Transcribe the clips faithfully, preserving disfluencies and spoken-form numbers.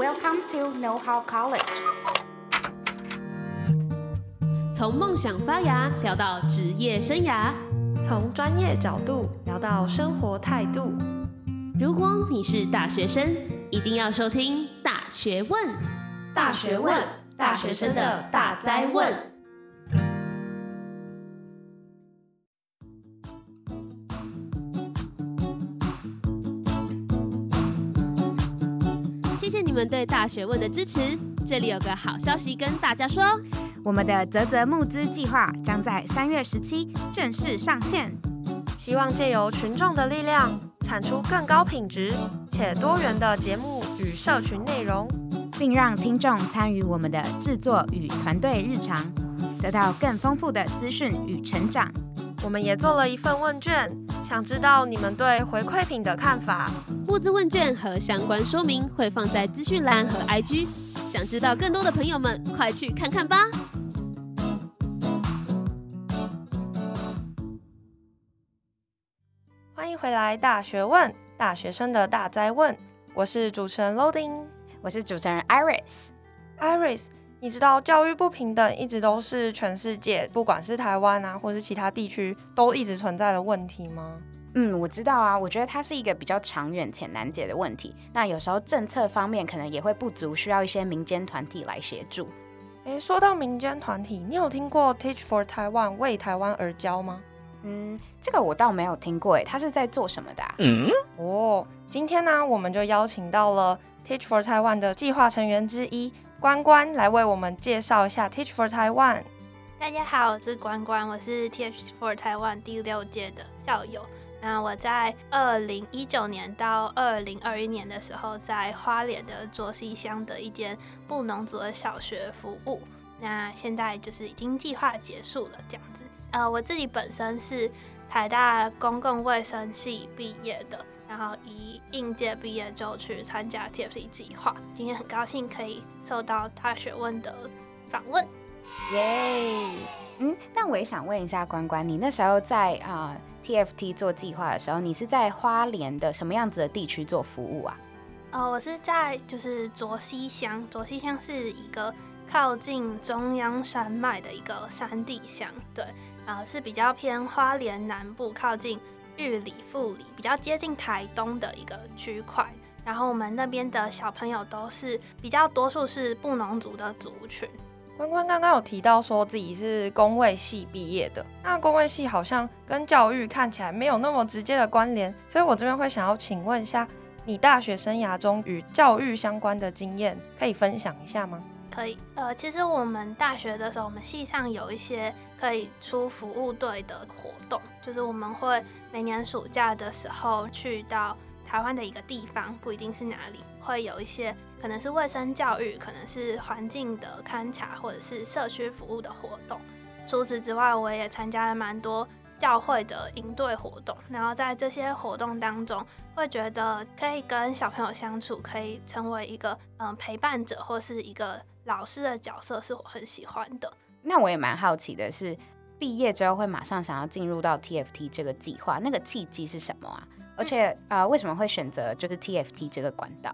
Welcome to Knowhow College。从梦想发芽聊到职业生涯，从专业角度聊到生活态度。如果你是大学生，一定要收听《大学问》。大学问，大学生的大哉问。谢谢你们对大学问的支持，这里有个好消息跟大家说，我们的嘖嘖募资计划将在三月十七正式上线，希望借由群众的力量，产出更高品质且多元的节目与社群内容，并让听众参与我们的制作与团队日常，得到更丰富的资讯与成长。我们也做了一份问卷，想知道你们对回馈品的看法。募资问卷和相关说明会放在资讯栏和 I G， 想知道更多的朋友们，快去看看吧。欢迎回来，大学问，大学生的大哉问。我是主持人 Loading， 我是主持人 Iris。Iris。你知道教育不平等一直都是全世界，不管是台湾啊，或是其他地区，都一直存在的问题吗？嗯，我知道啊，我觉得它是一个比较长远且难解的问题。那有时候政策方面可能也会不足，需要一些民间团体来协助。诶，说到民间团体，你有听过 Teach for Taiwan 为台湾而教吗？嗯，这个我倒没有听过耶，它是在做什么的啊？嗯，哦，今天呢、啊，我们就邀请到了 Teach for Taiwan 的计划成员之一。关关来为我们介绍一下 Teach for Taiwan。 大家好，我是关关，我是 Teach for Taiwan 第六届的校友。那我在二零一九年到二零二一年的时候，在花莲的卓溪乡的一间布农族的小学服务，那现在就是已经计划结束了这样子。呃，我自己本身是台大公共卫生系毕业的，然后一应届毕业就去参加 T F T 计划，今天很高兴可以受到大学问的访问，耶、yeah ！嗯，但我也想问一下关关，你那时候在、呃、T F T 做计划的时候，你是在花莲的什么样子的地区做服务啊？呃，我是在就是卓溪乡，卓溪乡是一个靠近中央山脉的一个山地乡，对，呃，是比较偏花莲南部靠近。玉里、富里比较接近台东的一个区块，然后我们那边的小朋友都是比较多数是布农族的族群。关关刚刚有提到说自己是公卫系毕业的，那公卫系好像跟教育看起来没有那么直接的关联，所以我这边会想要请问一下，你大学生涯中与教育相关的经验可以分享一下吗？可以，呃，其实我们大学的时候，我们系上有一些可以出服务队的活动，就是我们会每年暑假的时候去到台湾的一个地方，不一定是哪里，会有一些可能是卫生教育，可能是环境的勘察，或者是社区服务的活动。除此之外，我也参加了蛮多教会的营队活动，然后在这些活动当中会觉得可以跟小朋友相处，可以成为一个、呃、陪伴者或是一个老师的角色，是我很喜欢的。那我也蛮好奇的是，毕业之后会马上想要进入到 T F T 这个计划，那个契机是什么啊？而且、嗯呃、为什么会选择就是 T F T 这个管道？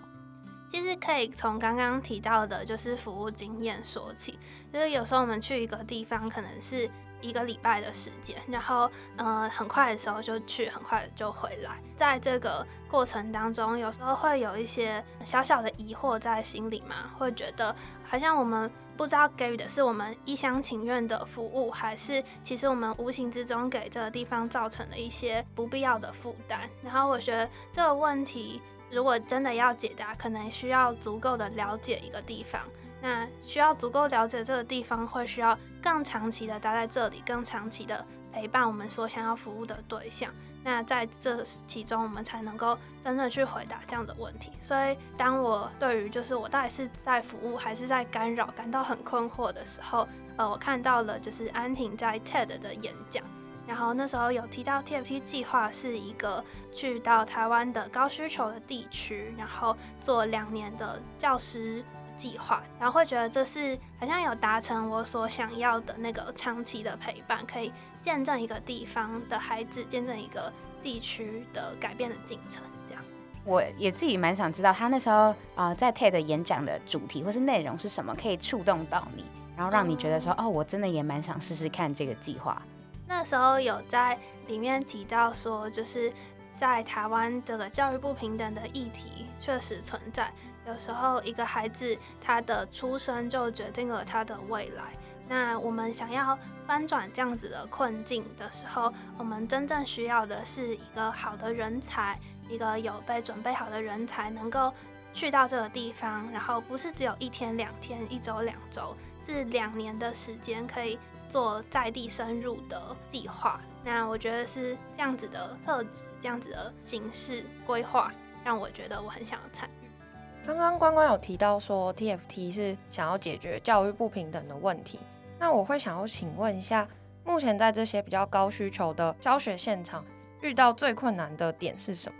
其实可以从刚刚提到的就是服务经验说起，就是有时候我们去一个地方可能是一个礼拜的时间，然后、呃、很快的时候就去，很快就回来。在这个过程当中，有时候会有一些小小的疑惑在心里嘛，会觉得好像我们不知道给予的是我们一厢情愿的服务，还是其实我们无形之中给这个地方造成了一些不必要的负担。然后我觉得这个问题如果真的要解答，可能需要足够的了解一个地方，那需要足够了解这个地方，会需要更长期的待在这里，更长期的陪伴我们所想要服务的对象，那在这其中我们才能够真正去回答这样的问题。所以当我对于就是我到底是在服务还是在干扰感到很困惑的时候，呃，我看到了就是安婷在 T E D 的演讲，然后那时候有提到 T F T 计划是一个去到台湾的高需求的地区，然后做两年的教师计划，然后会觉得这是好像有达成我所想要的那个长期的陪伴，可以见证一个地方的孩子，见证一个地区的改变的进程这样。我也自己蛮想知道他那时候、呃、在 T E D 演讲的主题或是内容是什么，可以触动到你，然后让你觉得说、嗯、哦，我真的也蛮想试试看这个计划。那时候有在里面提到说，就是在台湾这个教育不平等的议题确实存在，有时候一个孩子他的出生就决定了他的未来。那我们想要翻转这样子的困境的时候，我们真正需要的是一个好的人才，一个有被准备好的人才能够去到这个地方，然后不是只有一天两天、一周两周，是两年的时间可以做在地深入的计划。那我觉得是这样子的特质，这样子的形式规划，让我觉得我很想要参与。刚刚关关有提到说 T F T 是想要解决教育不平等的问题，那我会想要请问一下，目前在这些比较高需求的教学现场，遇到最困难的点是什么？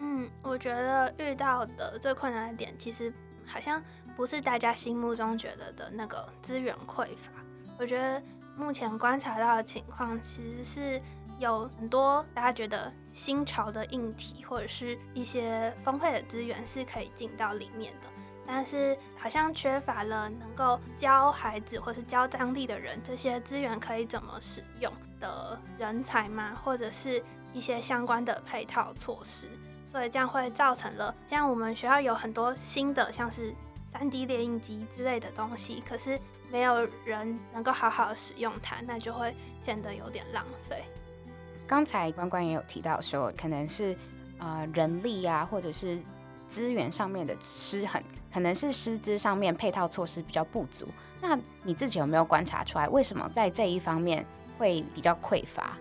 嗯，我觉得遇到的最困难的点，其实好像不是大家心目中觉得的那个资源匮乏。我觉得目前观察到的情况，其实是有很多大家觉得新潮的硬体或者是一些丰沛的资源是可以进到里面的，但是好像缺乏了能够教孩子或是教当地的人这些资源可以怎么使用的人才嘛，或者是一些相关的配套措施。所以这样会造成了，像我们学校有很多新的像是 三 D 列印机之类的东西，可是没有人能够好好使用它，那就会显得有点浪费。刚才关关也有提到说，可能是、呃、人力啊，或者是资源上面的失衡，可能是师资上面配套措施比较不足。那你自己有没有观察出来，为什么在这一方面会比较匮乏？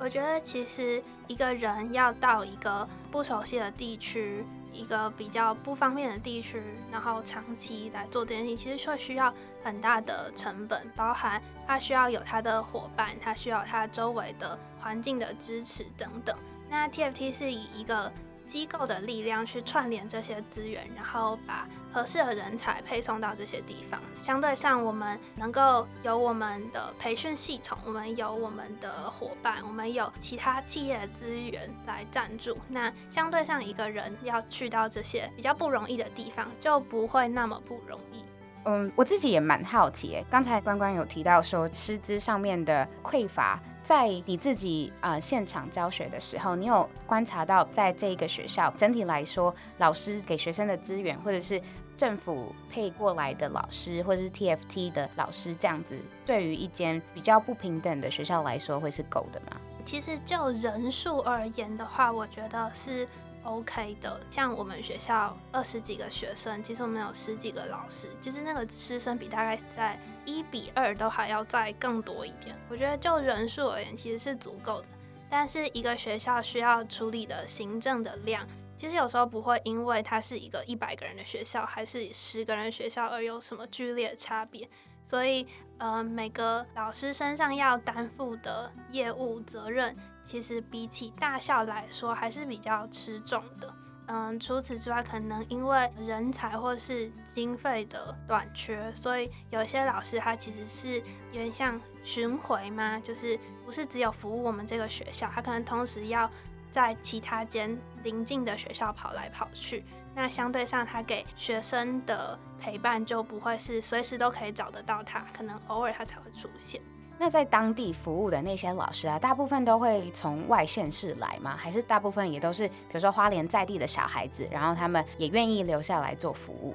我觉得其实一个人要到一个不熟悉的地区，一个比较不方便的地区，然后长期来做这件事，其实会需要很大的成本，包含他需要有他的伙伴，他需要他周围的环境的支持等等。那 T F T 是以一个机构的力量去串联这些资源，然后把合适的人才配送到这些地方。相对上，我们能够有我们的培训系统，我们有我们的伙伴，我们有其他企业的资源来赞助。那相对上，一个人要去到这些比较不容易的地方，就不会那么不容易。嗯，我自己也蛮好奇耶，刚才关关有提到说师资上面的匮乏，在你自己、呃、现场教学的时候，你有观察到在这个学校整体来说，老师给学生的资源，或者是政府配过来的老师，或者是 T F T 的老师，这样子对于一间比较不平等的学校来说会是够的吗？其实就人数而言的话，我觉得是OK 的。像我们学校二十几个学生，其实我们有十几个老师，就是那个师生比大概在一比二都还要再更多一点。我觉得就人数而言，其实是足够的。但是一个学校需要处理的行政的量，其实有时候不会因为它是一个一百个人的学校还是十个人的学校而有什么剧烈的差别。所以、呃、每个老师身上要担负的业务责任，其实比起大校来说还是比较吃重的。嗯，除此之外，可能因为人才或是经费的短缺，所以有些老师他其实是有点像巡回嘛，就是不是只有服务我们这个学校，他可能同时要在其他间邻近的学校跑来跑去。那相对上，他给学生的陪伴就不会是随时都可以找得到他，可能偶尔他才会出现。那在当地服务的那些老师啊，大部分都会从外县市来吗？还是大部分也都是比如说花莲在地的小孩子，然后他们也愿意留下来做服务？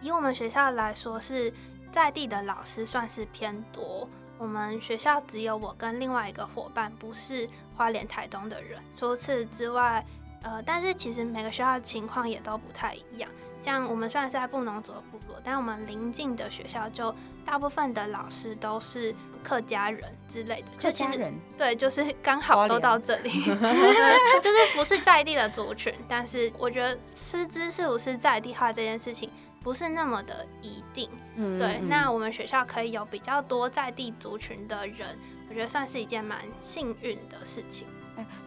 以我们学校来说，是在地的老师算是偏多。我们学校只有我跟另外一个伙伴不是花莲台东的人，除此之外呃，但是其实每个学校的情况也都不太一样。像我们虽然是在布农族的部落，但我们邻近的学校就大部分的老师都是客家人之类的。客家人？对，就是刚好都到这里就是不是在地的族群。但是我觉得师资是不是在地化这件事情不是那么的一定。嗯嗯，对，那我们学校可以有比较多在地族群的人，我觉得算是一件蛮幸运的事情。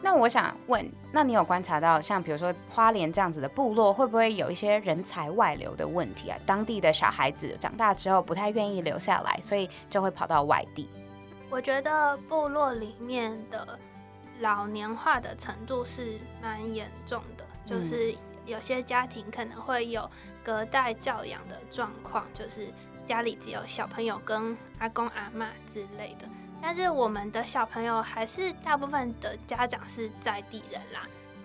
那我想问，那你有观察到像比如说花莲这样子的部落，会不会有一些人才外流的问题啊？当地的小孩子长大之后不太愿意留下来，所以就会跑到外地。我觉得部落里面的老年化的程度是蛮严重的，就是有些家庭可能会有隔代教养的状况，就是家里只有小朋友跟阿公阿嬷之类的。但是我们的小朋友还是大部分的家长是在地人啦，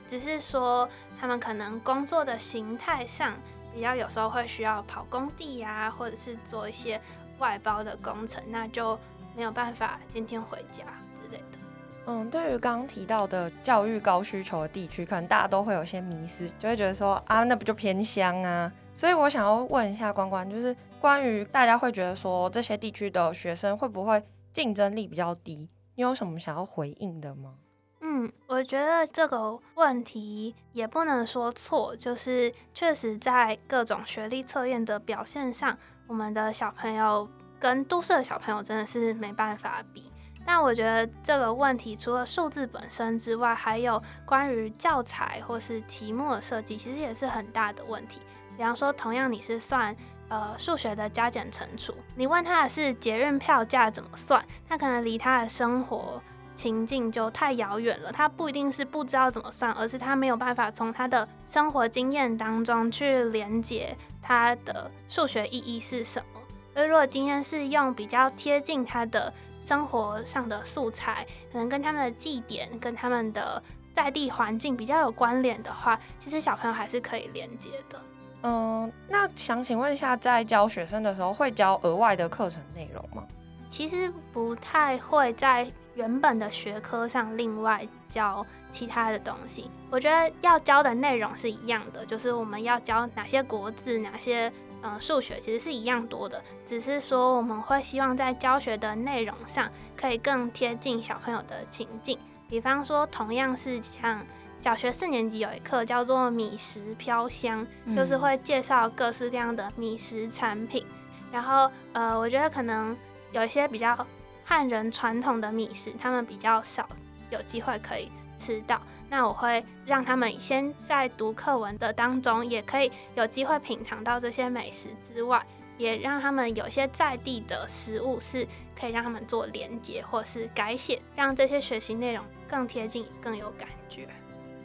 只是说他们可能工作的形态上比较有时候会需要跑工地啊，或者是做一些外包的工程，那就没有办法天天回家之类的。嗯，对于刚刚提到的教育高需求的地区，可能大家都会有些迷思，就会觉得说啊，那不就偏乡啊。所以我想要问一下关关，就是关于大家会觉得说这些地区的学生会不会竞争力比较低，你有什么想要回应的吗？嗯，我觉得这个问题也不能说错，就是确实在各种学历测验的表现上，我们的小朋友跟都市的小朋友真的是没办法比。那我觉得这个问题除了数字本身之外，还有关于教材或是题目的设计，其实也是很大的问题。比方说同样你是算呃数学的加减乘除，你问他的是捷运票价怎么算，他可能离他的生活情境就太遥远了，他不一定是不知道怎么算，而是他没有办法从他的生活经验当中去连接他的数学意义是什么。而如果今天是用比较贴近他的生活上的素材，可能跟他们的祭典跟他们的在地环境比较有关联的话，其实小朋友还是可以连接的。嗯，那想请问一下，在教学生的时候会教额外的课程内容吗？其实不太会在原本的学科上另外教其他的东西，我觉得要教的内容是一样的，就是我们要教哪些国字哪些嗯，数学其实是一样多的，只是说我们会希望在教学的内容上可以更贴近小朋友的情境。比方说同样是像小学四年级有一课叫做米食飘香，就是会介绍各式各样的米食产品，然后呃，我觉得可能有一些比较汉人传统的米食他们比较少有机会可以吃到，那我会让他们先在读课文的当中也可以有机会品尝到这些美食之外，也让他们有些在地的食物是可以让他们做连结或是改写，让这些学习内容更贴近更有感觉。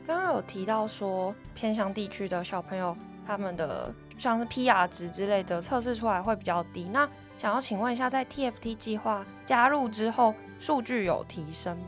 刚刚有提到说偏乡地区的小朋友他们的像是 P R 值之类的测试出来会比较低，那想要请问一下，在 T F T 计划加入之后数据有提升吗？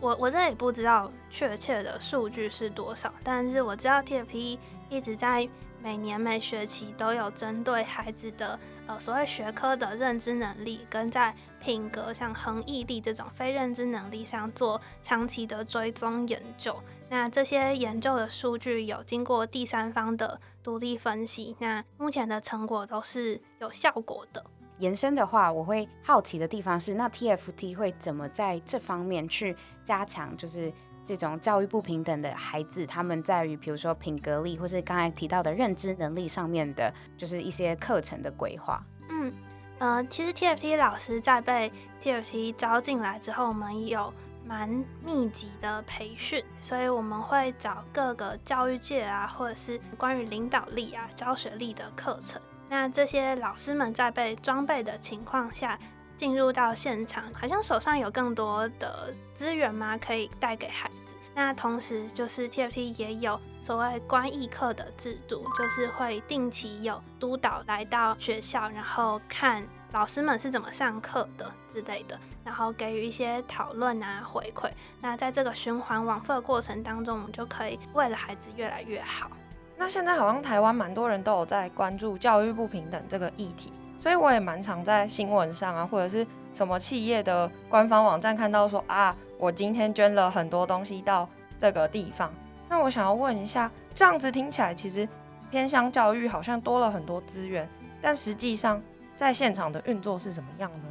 我我这里不知道确切的数据是多少，但是我知道 T F T 一直在每年每学期都有针对孩子的、呃、所谓学科的认知能力跟在品格像恒毅力这种非认知能力上做长期的追踪研究，那这些研究的数据有经过第三方的独立分析，那目前的成果都是有效果的。延伸的话，我会好奇的地方是，那 T F T 会怎么在这方面去加强，就是这种教育不平等的孩子，他们在于比如说品格力或是刚才提到的认知能力上面的，就是一些课程的规划。嗯，呃，其实 T F T 老师在被 T F T 招进来之后，我们有蛮密集的培训，所以我们会找各个教育界啊，或者是关于领导力啊、教学力的课程。那这些老师们在被装备的情况下进入到现场，好像手上有更多的资源嘛，可以带给孩子。那同时就是 T F T 也有所谓观议课的制度，就是会定期有督导来到学校，然后看老师们是怎么上课的之类的，然后给予一些讨论啊回馈。那在这个循环往复的过程当中，我们就可以为了孩子越来越好。那现在好像台湾蛮多人都有在关注教育不平等这个议题，所以我也蛮常在新闻上啊，或者是什么企业的官方网站看到说啊，我今天捐了很多东西到这个地方。那我想要问一下，这样子听起来其实偏乡教育好像多了很多资源，但实际上在现场的运作是怎么样呢？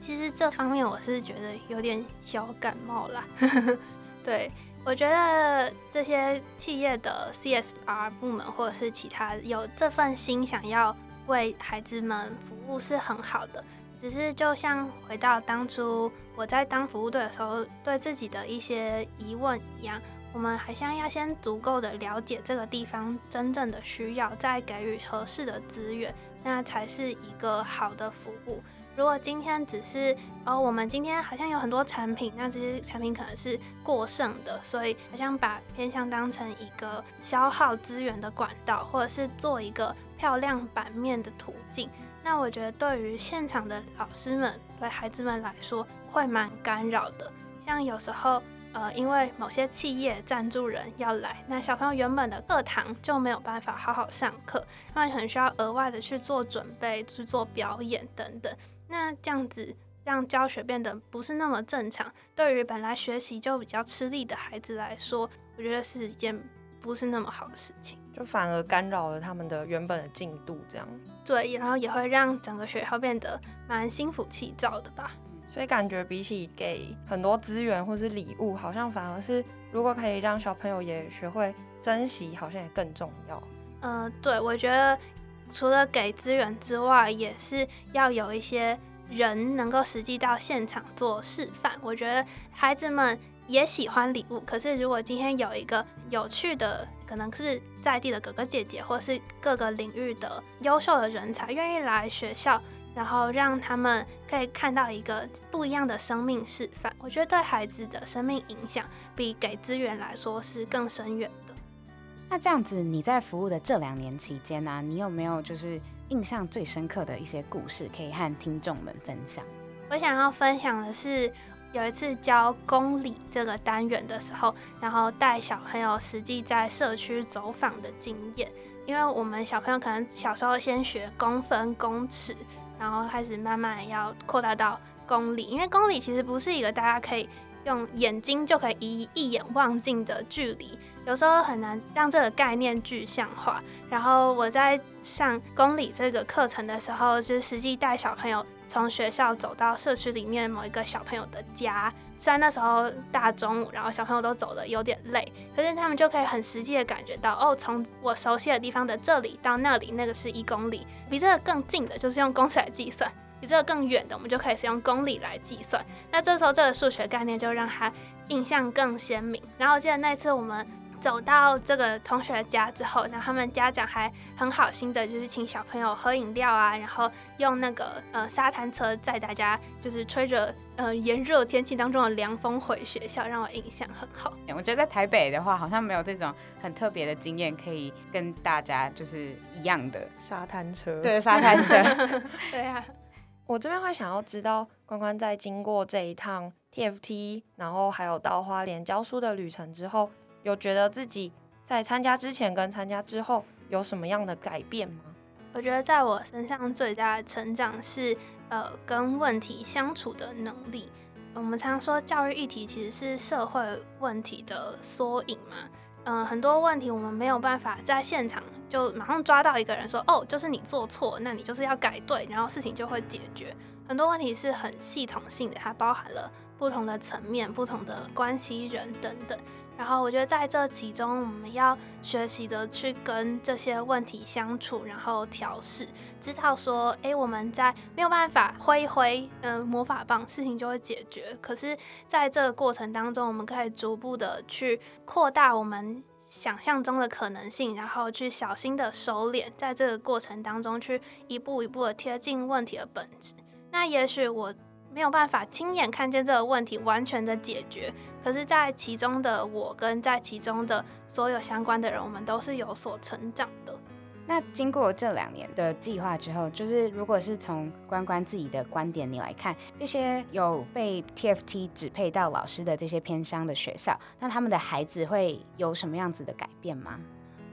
其实这方面我是觉得有点小感冒啦对，我觉得这些企业的 C S R 部门或者是其他有这份心想要为孩子们服务是很好的，只是就像回到当初我在当服务队的时候对自己的一些疑问一样，我们好像要先足够的了解这个地方真正的需要，再给予合适的资源，那才是一个好的服务。如果今天只是哦，我们今天好像有很多产品，那这些产品可能是过剩的，所以好像把偏向当成一个消耗资源的管道，或者是做一个漂亮版面的途径。那我觉得对于现场的老师们，对孩子们来说会蛮干扰的。像有时候呃，因为某些企业赞助人要来，那小朋友原本的课堂就没有办法好好上课，那很需要额外的去做准备，去做表演等等。那这样子让教学变得不是那么正常，对于本来学习就比较吃力的孩子来说，我觉得是一件不是那么好的事情，就反而干扰了他们的原本的进度这样。对，然后也会让整个学校变得蛮心浮气躁的吧。所以感觉比起给很多资源或是礼物，好像反而是如果可以让小朋友也学会珍惜，好像也更重要。嗯、呃，对，我觉得除了给资源之外，也是要有一些人能够实际到现场做示范。我觉得孩子们也喜欢礼物，可是如果今天有一个有趣的，可能是在地的哥哥姐姐，或是各个领域的优秀的人才愿意来学校，然后让他们可以看到一个不一样的生命示范，我觉得对孩子的生命影响比给资源来说是更深远的。那这样子你在服务的这两年期间啊，你有没有就是印象最深刻的一些故事可以和听众们分享？我想要分享的是有一次教公理这个单元的时候，然后带小朋友实际在社区走访的经验。因为我们小朋友可能小时候先学公分公尺，然后开始慢慢要扩大到公里，因为公里其实不是一个大家可以用眼睛就可以一一眼望尽的距离，有时候很难让这个概念具象化。然后我在上公里这个课程的时候，就是实际带小朋友从学校走到社区里面某一个小朋友的家，虽然那时候大中午，然后小朋友都走得有点累，可是他们就可以很实际的感觉到，哦，从我熟悉的地方的这里到那里，那个是一公里。比这个更近的就是用公尺来计算，比这个更远的我们就可以是用公里来计算。那这时候这个数学概念就让他印象更鲜明。然后我记得那次我们走到这个同学家之后，然后他们家长还很好心的，就是请小朋友喝饮料啊，然后用那个呃沙滩车载大家，就是吹着呃炎热天气当中的凉风回学校，让我印象很好。我觉得在台北的话，好像没有这种很特别的经验可以跟大家就是一样的沙滩车。对，沙滩车。对啊，我这边会想要知道，关关在经过这一趟 T F T， 然后还有到花莲教书的旅程之后，有觉得自己在参加之前跟参加之后有什么样的改变吗？我觉得在我身上最大的成长是、呃、跟问题相处的能力。我们常说教育议题其实是社会问题的缩影嘛、呃、很多问题我们没有办法在现场就马上抓到一个人说，哦，就是你做错，那你就是要改对，然后事情就会解决。很多问题是很系统性的，它包含了不同的层面，不同的关系人等等。然后我觉得在这其中我们要学习的去跟这些问题相处，然后调适，知道说诶，我们在没有办法挥一挥、呃、魔法棒事情就会解决，可是在这个过程当中我们可以逐步的去扩大我们想象中的可能性，然后去小心的收敛，在这个过程当中去一步一步的贴近问题的本质。那也许我没有办法亲眼看见这个问题完全的解决，可是在其中的我跟在其中的所有相关的人，我们都是有所成长的。那经过这两年的计划之后，就是如果是从关关自己的观点你来看，这些有被 T F T 指配到老师的这些偏乡的学校，那他们的孩子会有什么样子的改变吗？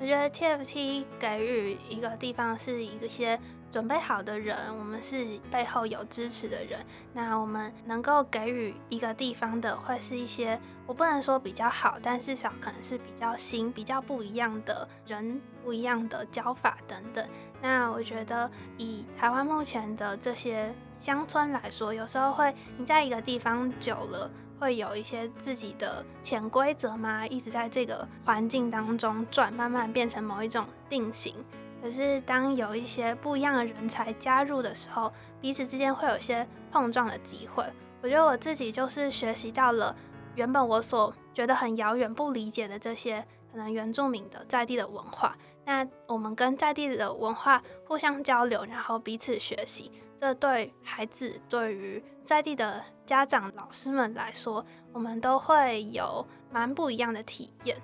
我觉得 T F T 给予一个地方是一些准备好的人，我们是背后有支持的人。那我们能够给予一个地方的，会是一些我不能说比较好，但至少可能是比较新、比较不一样的人、不一样的教法等等。那我觉得以台湾目前的这些乡村来说，有时候会你在一个地方久了，会有一些自己的潜规则嘛，一直在这个环境当中转，慢慢变成某一种定型。可是当有一些不一样的人才加入的时候，彼此之间会有一些碰撞的机会。我觉得我自己就是学习到了原本我所觉得很遥远不理解的这些可能原住民的在地的文化，那我们跟在地的文化互相交流，然后彼此学习，这对孩子对于在地的家长老师们来说，我们都会有蛮不一样的体验。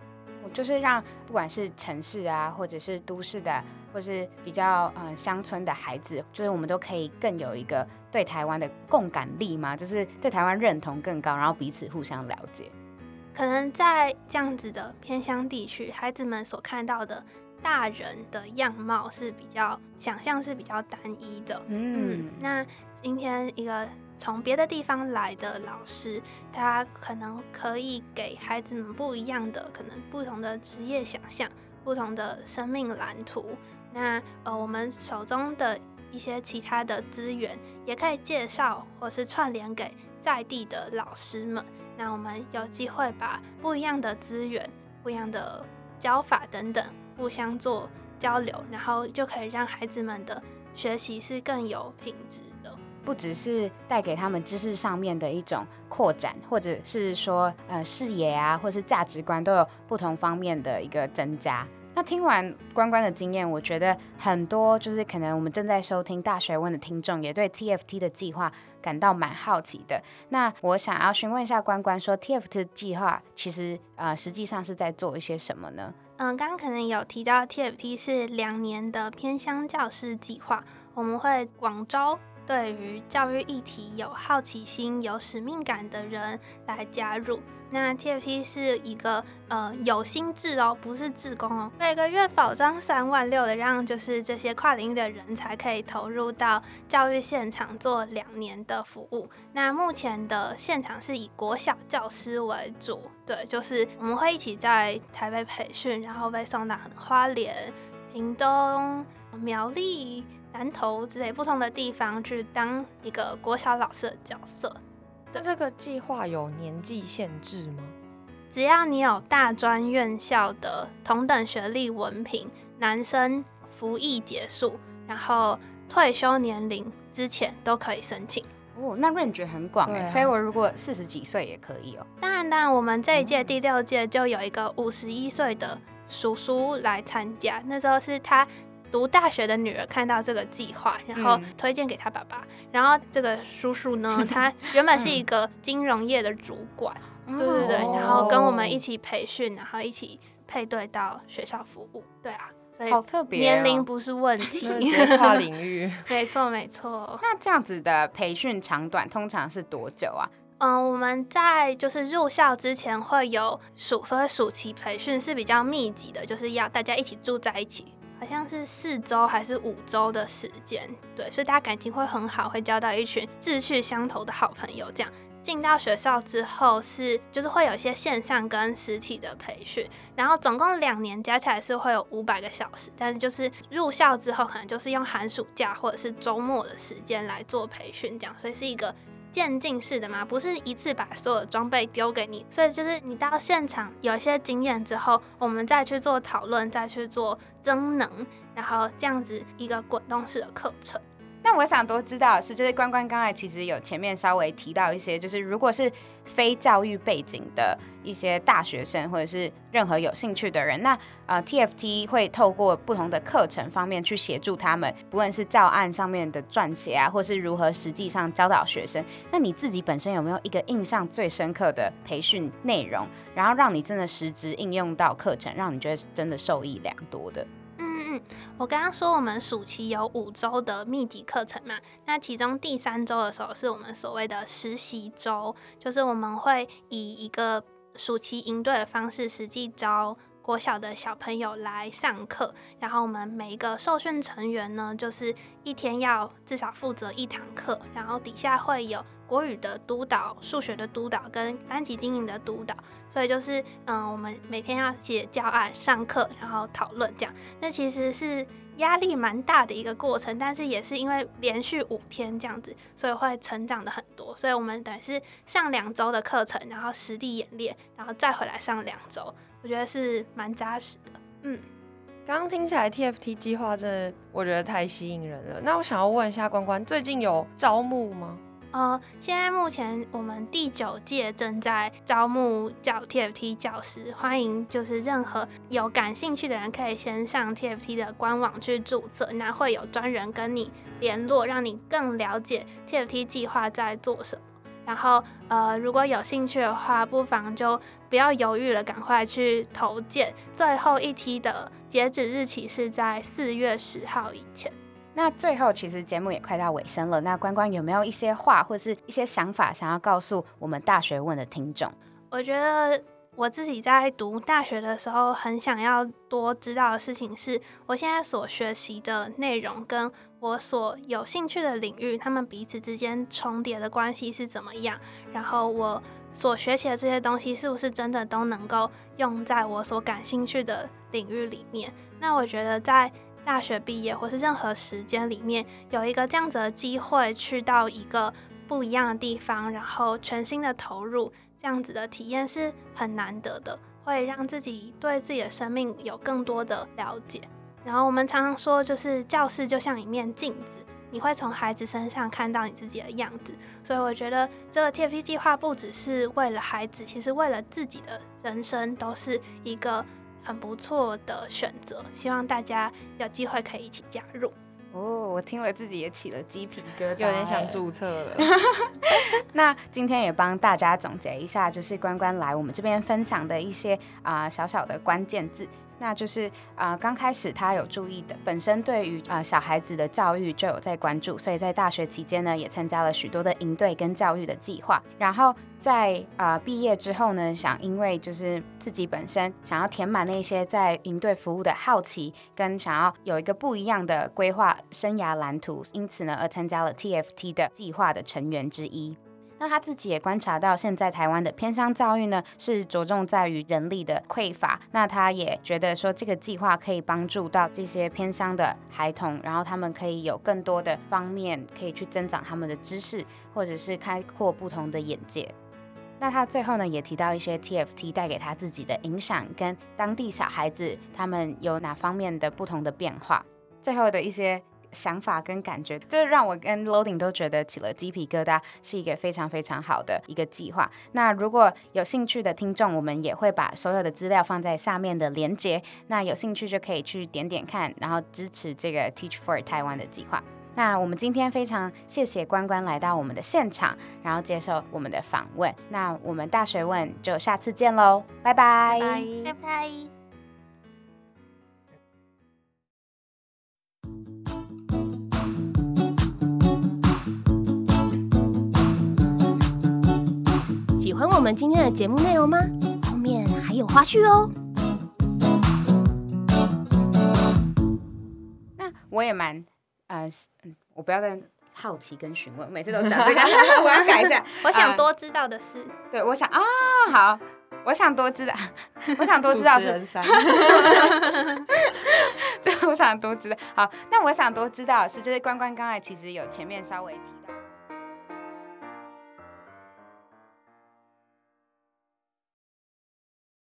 我就是让不管是城市啊或者是都市的或是比较、呃、乡村的孩子，就是我们都可以更有一个对台湾的共感力嘛，就是对台湾认同更高，然后彼此互相了解。可能在这样子的偏乡地区，孩子们所看到的大人的样貌是比较想象是比较单一的。 嗯, 嗯，那今天一个从别的地方来的老师，他可能可以给孩子们不一样的，可能不同的职业想象，不同的生命蓝图。那呃，我们手中的一些其他的资源也可以介绍或是串联给在地的老师们，那我们有机会把不一样的资源、不一样的教法等等互相做交流，然后就可以让孩子们的学习是更有品质的，不只是带给他们知识上面的一种扩展，或者是说、呃、视野啊或是价值观都有不同方面的一个增加。那听完关关的经验，我觉得很多就是可能我们正在收听大学问的听众也对 T F T 的计划感到蛮好奇的。那我想要询问一下关关说 T F T 计划其实、呃、实际上是在做一些什么呢？嗯，刚刚可能有提到 T F T 是两年的偏乡教师计划，我们会广州对于教育议题有好奇心、有使命感的人来加入。那 T F T 是一个呃有心志哦，不是志工哦，每个月保障三万六的，让就是这些跨领域的人才可以投入到教育现场做两年的服务。那目前的现场是以国小教师为主，对，就是我们会一起在台北培训，然后被送到花莲、屏东、苗栗、南投之类不同的地方去当一个国小老师的角色。那这个计划有年纪限制吗？只要你有大专院校的同等学历文凭，男生服役结束，然后退休年龄之前都可以申请。哦，那 range 很广耶、啊、所以我如果四十几岁也可以哦。当然当然，我们这一届第六届就有一个五十一岁的叔叔来参加，那时候是他读大学的女儿看到这个计划，然后推荐给他爸爸、嗯、然后这个叔叔呢他原本是一个金融业的主管、嗯、对对对、哦、然后跟我们一起培训，然后一起配对到学校服务。对啊，所以好特别、哦、年龄不是问题，跨领域没错没错。那这样子的培训长短通常是多久啊？嗯，我们在就是入校之前会有暑所谓暑期培训，是比较密集的，就是要大家一起住在一起，好像是四周还是五周的时间，对，所以大家感情会很好，会交到一群志趣相投的好朋友。这样进到学校之后是就是会有一些线上跟实体的培训，然后总共两年加起来是会有五百个小时，但是就是入校之后可能就是用寒暑假或者是周末的时间来做培训，这样所以是一个渐进式的嘛，不是一次把所有装备丢给你，所以就是你到现场有一些经验之后，我们再去做讨论，再去做增能，然后这样子一个滚动式的课程。那我想多知道的是，就是关关刚才其实有前面稍微提到一些，就是如果是非教育背景的一些大学生或者是任何有兴趣的人，那、呃、T F T 会透过不同的课程方面去协助他们，不论是教案上面的撰写啊，或是如何实际上教导学生。那你自己本身有没有一个印象最深刻的培训内容，然后让你真的实质应用到课程，让你觉得真的受益良多的？嗯，我刚刚说我们暑期有五周的密集课程嘛，那其中第三周的时候是我们所谓的实习周，就是我们会以一个暑期营队的方式实际招国小的小朋友来上课，然后我们每一个受训成员呢，就是一天要至少负责一堂课，然后底下会有国语的督导、数学的督导跟班级经营的督导，所以就是嗯，我们每天要写教案、上课，然后讨论这样。那其实是压力蛮大的一个过程，但是也是因为连续五天这样子，所以会成长的很多。所以我们等于是上两周的课程，然后实地演练，然后再回来上两周，我觉得是蛮扎实的。嗯，刚刚听起来 T F T 计划真的我觉得太吸引人了。那我想要问一下关关，最近有招募吗？呃，现在目前我们第九届正在招募教 T F T 教师，欢迎就是任何有感兴趣的人可以先上 T F T 的官网去注册，那会有专人跟你联络，让你更了解 T F T 计划在做什么。然后呃，如果有兴趣的话，不妨就不要犹豫了，赶快去投件。最后一梯的截止日期是在四月十号以前。那最后其实节目也快到尾声了，那关关有没有一些话或是一些想法想要告诉我们大学问的听众？我觉得我自己在读大学的时候很想要多知道的事情是，我现在所学习的内容跟我所有兴趣的领域，他们彼此之间重叠的关系是怎么样，然后我所学习的这些东西是不是真的都能够用在我所感兴趣的领域里面。那我觉得在大学毕业或是任何时间里面，有一个这样子的机会去到一个不一样的地方，然后全心的投入，这样子的体验是很难得的，会让自己对自己的生命有更多的了解。然后我们常常说，就是教室就像一面镜子，你会从孩子身上看到你自己的样子。所以我觉得这个 T F T 计划不只是为了孩子，其实为了自己的人生都是一个很不错的选择，希望大家有机会可以一起加入。哦，我听了自己也起了鸡皮疙瘩，有点想注册了。那今天也帮大家总结一下，就是关关来我们这边分享的一些、呃、小小的关键字。那就是呃，刚开始他有注意的，本身对于呃小孩子的教育就有在关注，所以在大学期间呢，也参加了许多的营队跟教育的计划。然后在呃毕业之后呢，想因为就是自己本身想要填满那些在营队服务的好奇，跟想要有一个不一样的规划生涯蓝图，因此呢而参加了 T F T 的计划的成员之一。那他自己也观察到，现在台湾的偏乡教育呢，是着重在于人力的匮乏。那他也觉得说，这个计划可以帮助到这些偏乡的孩童，然后他们可以有更多的方面可以去增长他们的知识，或者是开阔不同的眼界。那他最后呢，也提到一些 T F T 带给他自己的影响，跟当地小孩子他们有哪方面的不同的变化。最后的一些想法跟感觉，这让我跟 Loading 都觉得起了鸡皮疙瘩，是一个非常非常好的一个计划。那如果有兴趣的听众，我们也会把所有的资料放在下面的连结，那有兴趣就可以去点点看，然后支持这个 Teach for Taiwan 的计划。那我们今天非常谢谢关关来到我们的现场，然后接受我们的访问。那我们大学问就下次见咯，拜拜拜拜。喜欢我们今天的节目内容吗？后面还有花絮哦。那我也蛮呃，我不要再好奇跟询问，每次都讲这个，我要改一下。我想多知道的事。呃、对，我想啊、哦，好，我想多知道，我想多知道是。对，我想多知道。好，那我想多知道的是，就是关关刚才其实有前面稍微提。